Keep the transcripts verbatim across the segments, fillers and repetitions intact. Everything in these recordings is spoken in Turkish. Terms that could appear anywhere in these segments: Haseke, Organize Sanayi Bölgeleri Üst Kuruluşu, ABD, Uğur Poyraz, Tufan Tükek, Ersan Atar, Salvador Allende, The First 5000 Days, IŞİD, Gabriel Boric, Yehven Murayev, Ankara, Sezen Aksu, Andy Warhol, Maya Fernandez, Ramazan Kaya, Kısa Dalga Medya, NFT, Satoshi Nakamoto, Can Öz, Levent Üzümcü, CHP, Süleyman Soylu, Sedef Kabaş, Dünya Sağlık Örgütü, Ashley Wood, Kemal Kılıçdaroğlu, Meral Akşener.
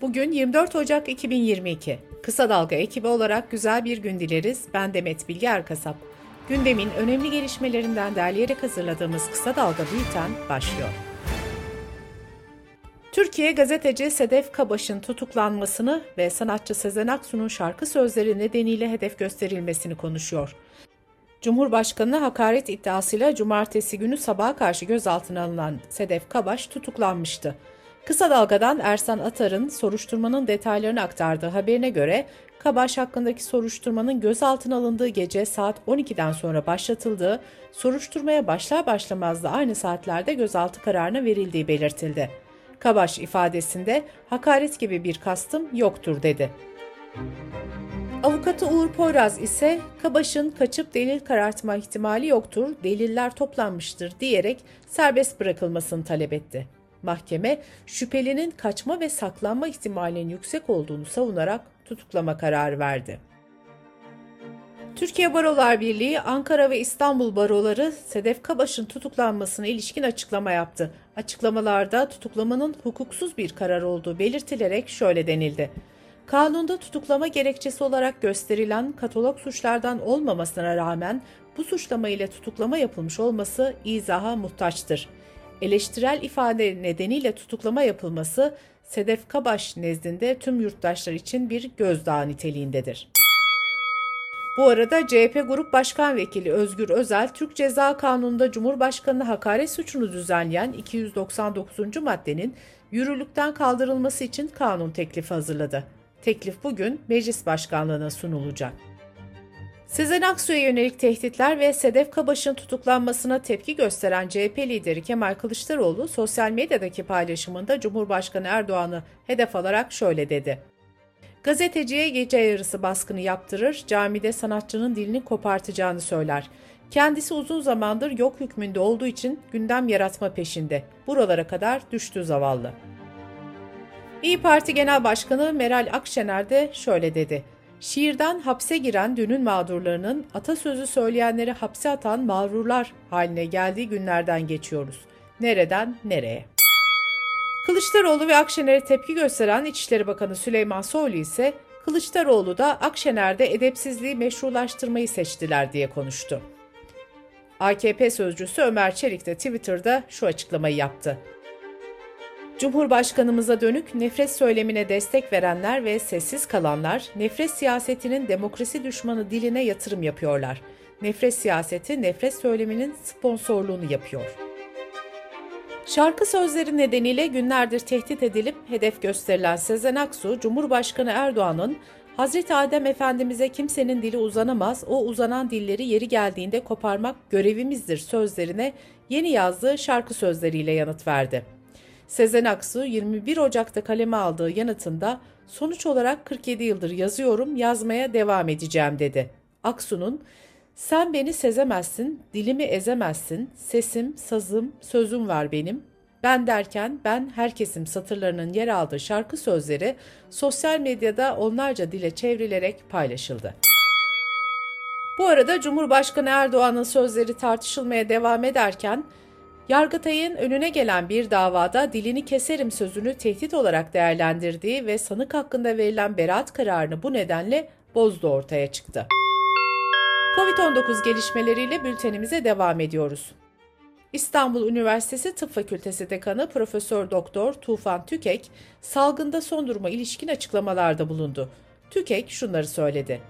Bugün yirmi dört Ocak iki bin yirmi iki. Kısa Dalga ekibi olarak güzel bir gün dileriz. Ben Demet Bilge Erkasap. Gündemin önemli gelişmelerinden derleyerek hazırladığımız Kısa Dalga Bülten başlıyor. Türkiye gazeteci Sedef Kabaş'ın tutuklanmasını ve sanatçı Sezen Aksu'nun şarkı sözleri nedeniyle hedef gösterilmesini konuşuyor. Cumhurbaşkanına hakaret iddiasıyla cumartesi günü sabaha karşı gözaltına alınan Sedef Kabaş tutuklanmıştı. Kısa Dalga'dan Ersan Atar'ın soruşturmanın detaylarını aktardığı haberine göre Kabaş hakkındaki soruşturmanın gözaltına alındığı gece saat on ikiden sonra başlatıldığı, soruşturmaya başlar başlamaz da aynı saatlerde gözaltı kararına verildiği belirtildi. Kabaş ifadesinde hakaret gibi bir kastım yoktur dedi. Avukatı Uğur Poyraz ise Kabaş'ın kaçıp delil karartma ihtimali yoktur, deliller toplanmıştır diyerek serbest bırakılmasını talep etti. Mahkeme, şüphelinin kaçma ve saklanma ihtimalinin yüksek olduğunu savunarak tutuklama kararı verdi. Türkiye Barolar Birliği, Ankara ve İstanbul baroları Sedef Kabaş'ın tutuklanmasına ilişkin açıklama yaptı. Açıklamalarda tutuklamanın hukuksuz bir karar olduğu belirtilerek şöyle denildi. Kanunda tutuklama gerekçesi olarak gösterilen katalog suçlardan olmamasına rağmen bu suçlama ile tutuklama yapılmış olması izaha muhtaçtır. Eleştirel ifade nedeniyle tutuklama yapılması Sedef Kabaş nezdinde tüm yurttaşlar için bir gözdağı niteliğindedir. Bu arada C H P Grup Başkan Vekili Özgür Özel, Türk Ceza Kanunu'nda Cumhurbaşkanı'na hakaret suçunu düzenleyen iki yüz doksan dokuzuncu maddenin yürürlükten kaldırılması için kanun teklifi hazırladı. Teklif bugün Meclis Başkanlığı'na sunulacak. Sezen Aksu'ya yönelik tehditler ve Sedef Kabaş'ın tutuklanmasına tepki gösteren C H P lideri Kemal Kılıçdaroğlu, sosyal medyadaki paylaşımında Cumhurbaşkanı Erdoğan'ı hedef alarak şöyle dedi. Gazeteciye gece yarısı baskını yaptırır, camide sanatçının dilini kopartacağını söyler. Kendisi uzun zamandır yok hükmünde olduğu için gündem yaratma peşinde. Buralara kadar düştü zavallı. İYİ Parti Genel Başkanı Meral Akşener de şöyle dedi. Şiirden hapse giren dünün mağdurlarının atasözü söyleyenleri hapse atan mağrurlar haline geldiği günlerden geçiyoruz. Nereden nereye? Kılıçdaroğlu ve Akşener'e tepki gösteren İçişleri Bakanı Süleyman Soylu ise Kılıçdaroğlu da Akşener'de edepsizliği meşrulaştırmayı seçtiler diye konuştu. A K P sözcüsü Ömer Çelik de Twitter'da şu açıklamayı yaptı. Cumhurbaşkanımıza dönük nefret söylemine destek verenler ve sessiz kalanlar, nefret siyasetinin demokrasi düşmanı diline yatırım yapıyorlar. Nefret siyaseti, nefret söyleminin sponsorluğunu yapıyor. Şarkı sözleri nedeniyle günlerdir tehdit edilip hedef gösterilen Sezen Aksu, Cumhurbaşkanı Erdoğan'ın Hazreti Adem Efendimiz'e kimsenin dili uzanamaz, o uzanan dilleri yeri geldiğinde koparmak görevimizdir sözlerine yeni yazdığı şarkı sözleriyle yanıt verdi. Sezen Aksu yirmi bir Ocak'ta kaleme aldığı yanıtında sonuç olarak kırk yedi yıldır yazıyorum, yazmaya devam edeceğim dedi. Aksu'nun sen beni sezemezsin, dilimi ezemezsin, sesim, sazım, sözüm var benim, ben derken ben herkesim satırlarının yer aldığı şarkı sözleri sosyal medyada onlarca dile çevrilerek paylaşıldı. Bu arada Cumhurbaşkanı Erdoğan'ın sözleri tartışılmaya devam ederken, Yargıtay'ın önüne gelen bir davada dilini keserim sözünü tehdit olarak değerlendirdiği ve sanık hakkında verilen beraat kararını bu nedenle bozduğu ortaya çıktı. kovid on dokuz gelişmeleriyle bültenimize devam ediyoruz. İstanbul Üniversitesi Tıp Fakültesi Dekanı Profesör Doktor Tufan Tükek, salgında son duruma ilişkin açıklamalarda bulundu. Tükek şunları söyledi.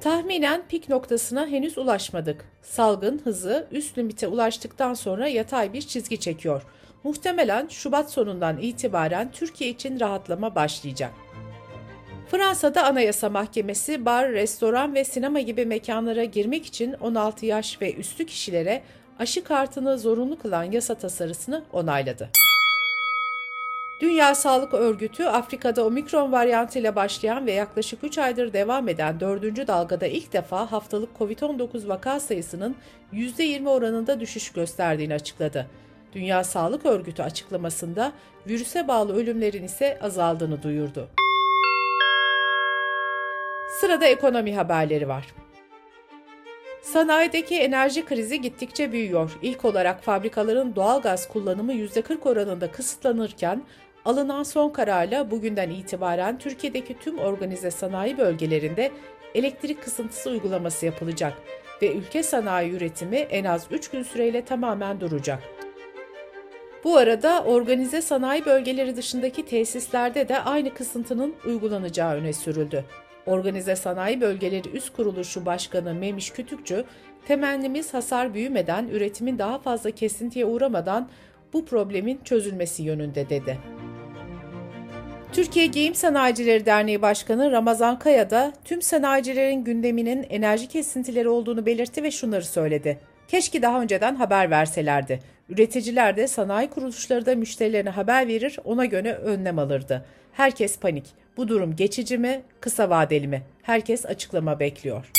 Tahminen pik noktasına henüz ulaşmadık. Salgın hızı üst limite ulaştıktan sonra yatay bir çizgi çekiyor. Muhtemelen Şubat sonundan itibaren Türkiye için rahatlama başlayacak. Fransa'da Anayasa Mahkemesi bar, restoran ve sinema gibi mekanlara girmek için on altı yaş ve üstü kişilere aşı kartını zorunlu kılan yasa tasarısını onayladı. Dünya Sağlık Örgütü, Afrika'da omikron varyantıyla başlayan ve yaklaşık üç aydır devam eden dördüncü dalgada ilk defa haftalık kovid on dokuz vaka sayısının yüzde yirmi oranında düşüş gösterdiğini açıkladı. Dünya Sağlık Örgütü açıklamasında virüse bağlı ölümlerin ise azaldığını duyurdu. Sırada ekonomi haberleri var. Sanayideki enerji krizi gittikçe büyüyor. İlk olarak fabrikaların doğal gaz kullanımı yüzde kırk oranında kısıtlanırken alınan son kararla bugünden itibaren Türkiye'deki tüm organize sanayi bölgelerinde elektrik kısıntısı uygulaması yapılacak ve ülke sanayi üretimi en az üç gün süreyle tamamen duracak. Bu arada organize sanayi bölgeleri dışındaki tesislerde de aynı kısıntının uygulanacağı öne sürüldü. Organize Sanayi Bölgeleri Üst Kuruluşu Başkanı Memiş Kütükçü, "Temennimiz hasar büyümeden, üretimin daha fazla kesintiye uğramadan bu problemin çözülmesi yönünde," dedi. Türkiye Giyim Sanayicileri Derneği Başkanı Ramazan Kaya da tüm sanayicilerin gündeminin enerji kesintileri olduğunu belirtti ve şunları söyledi. "Keşke daha önceden haber verselerdi. Üreticiler de sanayi kuruluşları da müşterilerine haber verir, ona göre önlem alırdı. Herkes panik. Bu durum geçici mi, kısa vadeli mi? Herkes açıklama bekliyor."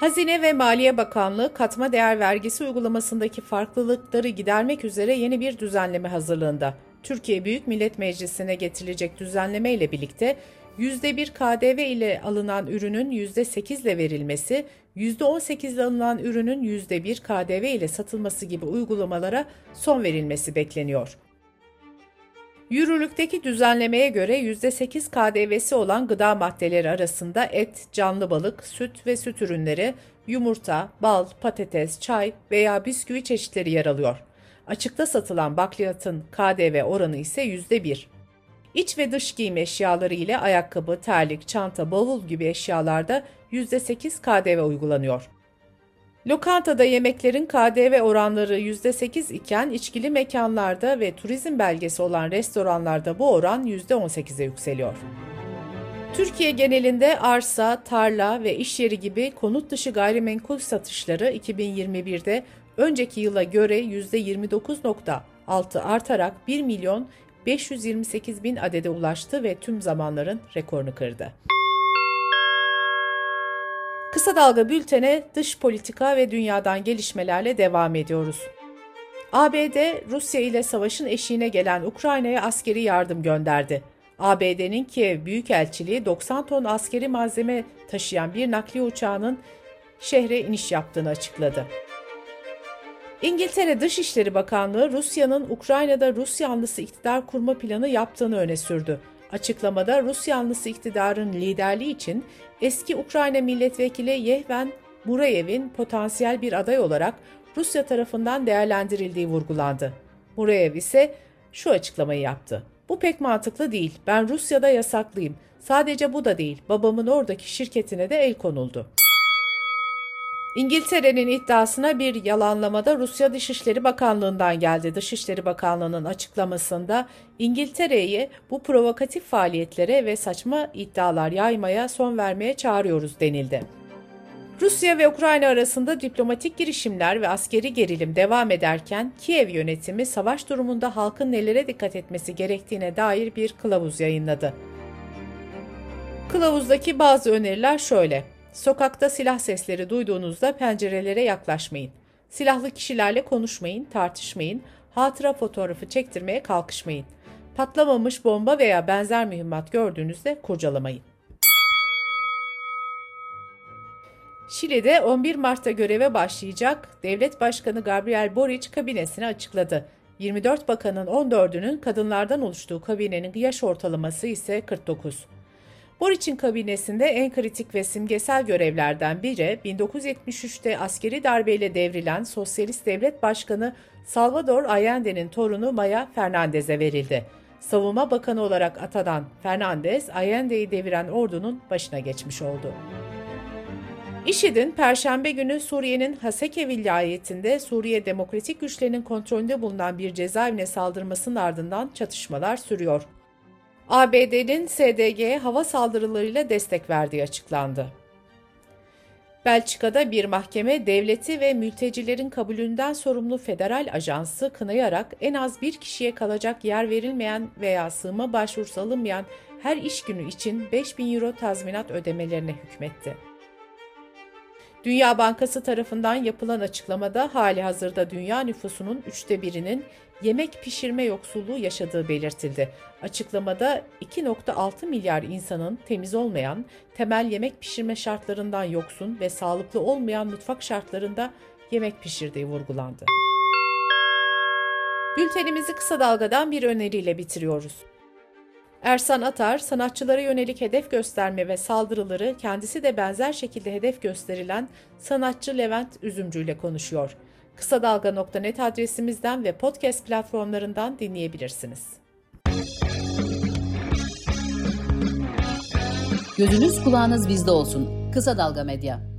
Hazine ve Maliye Bakanlığı katma değer vergisi uygulamasındaki farklılıkları gidermek üzere yeni bir düzenleme hazırlığında. Türkiye Büyük Millet Meclisi'ne getirilecek düzenleme ile birlikte yüzde bir K D V ile alınan ürünün yüzde sekiz ile verilmesi, yüzde on sekiz ile alınan ürünün yüzde bir K D V ile satılması gibi uygulamalara son verilmesi bekleniyor. Yürürlükteki düzenlemeye göre yüzde sekiz K D V'si olan gıda maddeleri arasında et, canlı balık, süt ve süt ürünleri, yumurta, bal, patates, çay veya bisküvi çeşitleri yer alıyor. Açıkta satılan bakliyatın K D V oranı ise yüzde bir. İç ve dış giyim eşyaları ile ayakkabı, terlik, çanta, bavul gibi eşyalarda yüzde sekiz K D V uygulanıyor. Lokantada yemeklerin K D V oranları yüzde sekiz iken içkili mekanlarda ve turizm belgesi olan restoranlarda bu oran yüzde on sekize yükseliyor. Türkiye genelinde arsa, tarla ve iş yeri gibi konut dışı gayrimenkul satışları iki bin yirmi birde önceki yıla göre yüzde yirmi dokuz virgül altı artarak bir milyon beş yüz yirmi sekiz bin adede ulaştı ve tüm zamanların rekorunu kırdı. Kısa Dalga Bülten'e dış politika ve dünyadan gelişmelerle devam ediyoruz. A B D, Rusya ile savaşın eşiğine gelen Ukrayna'ya askeri yardım gönderdi. A B D'nin Kiev Büyükelçiliği doksan ton askeri malzeme taşıyan bir nakliye uçağının şehre iniş yaptığını açıkladı. İngiltere Dışişleri Bakanlığı, Rusya'nın Ukrayna'da Rus yanlısı iktidar kurma planı yaptığını öne sürdü. Açıklamada Rus yanlısı iktidarın liderliği için eski Ukrayna milletvekili Yehven Murayev'in potansiyel bir aday olarak Rusya tarafından değerlendirildiği vurgulandı. Murayev ise şu açıklamayı yaptı. "Bu pek mantıklı değil. Ben Rusya'da yasaklıyım. Sadece bu da değil. Babamın oradaki şirketine de el konuldu." İngiltere'nin iddiasına bir yalanlamada Rusya Dışişleri Bakanlığı'ndan geldi. Dışişleri Bakanlığı'nın açıklamasında İngiltere'yi bu provokatif faaliyetlere ve saçma iddialar yaymaya son vermeye çağırıyoruz denildi. Rusya ve Ukrayna arasında diplomatik girişimler ve askeri gerilim devam ederken Kiev yönetimi savaş durumunda halkın nelere dikkat etmesi gerektiğine dair bir kılavuz yayınladı. Kılavuzdaki bazı öneriler şöyle. Sokakta silah sesleri duyduğunuzda pencerelere yaklaşmayın. Silahlı kişilerle konuşmayın, tartışmayın, hatıra fotoğrafı çektirmeye kalkışmayın. Patlamamış bomba veya benzer mühimmat gördüğünüzde kurcalamayın. Şili'de on bir Mart'ta göreve başlayacak Devlet Başkanı Gabriel Boric kabinesini açıkladı. yirmi dört bakanın on dördünün kadınlardan oluştuğu kabinenin yaş ortalaması ise kırk dokuz. Boric'in kabinesinde en kritik ve simgesel görevlerden biri bin dokuz yüz yetmiş üçte askeri darbeyle devrilen Sosyalist Devlet Başkanı Salvador Allende'nin torunu Maya Fernandez'e verildi. Savunma Bakanı olarak atanan Fernandez, Allende'yi deviren ordunun başına geçmiş oldu. IŞİD'in Perşembe günü Suriye'nin Haseke vilayetinde Suriye Demokratik Güçlerinin kontrolünde bulunan bir cezaevine saldırmasının ardından çatışmalar sürüyor. A B D'nin S D G'ye hava saldırılarıyla destek verdiği açıklandı. Belçika'da bir mahkeme devleti ve mültecilerin kabulünden sorumlu federal ajansı kınayarak en az bir kişiye kalacak yer verilmeyen veya sığınma başvurusu alınmayan her iş günü için beş bin euro tazminat ödemelerine hükmetti. Dünya Bankası tarafından yapılan açıklamada halihazırda dünya nüfusunun üçte birinin yemek pişirme yoksulluğu yaşadığı belirtildi. Açıklamada iki virgül altı milyar insanın temiz olmayan, temel yemek pişirme şartlarından yoksun ve sağlıklı olmayan mutfak şartlarında yemek pişirdiği vurgulandı. Bültenimizi Kısa Dalga'dan bir öneriyle bitiriyoruz. Ersan Atar, sanatçılara yönelik hedef gösterme ve saldırıları kendisi de benzer şekilde hedef gösterilen sanatçı Levent Üzümcü ile konuşuyor. kısa dalga nokta net adresimizden ve podcast platformlarından dinleyebilirsiniz. Gözünüz kulağınız bizde olsun. Kısa Dalga Medya.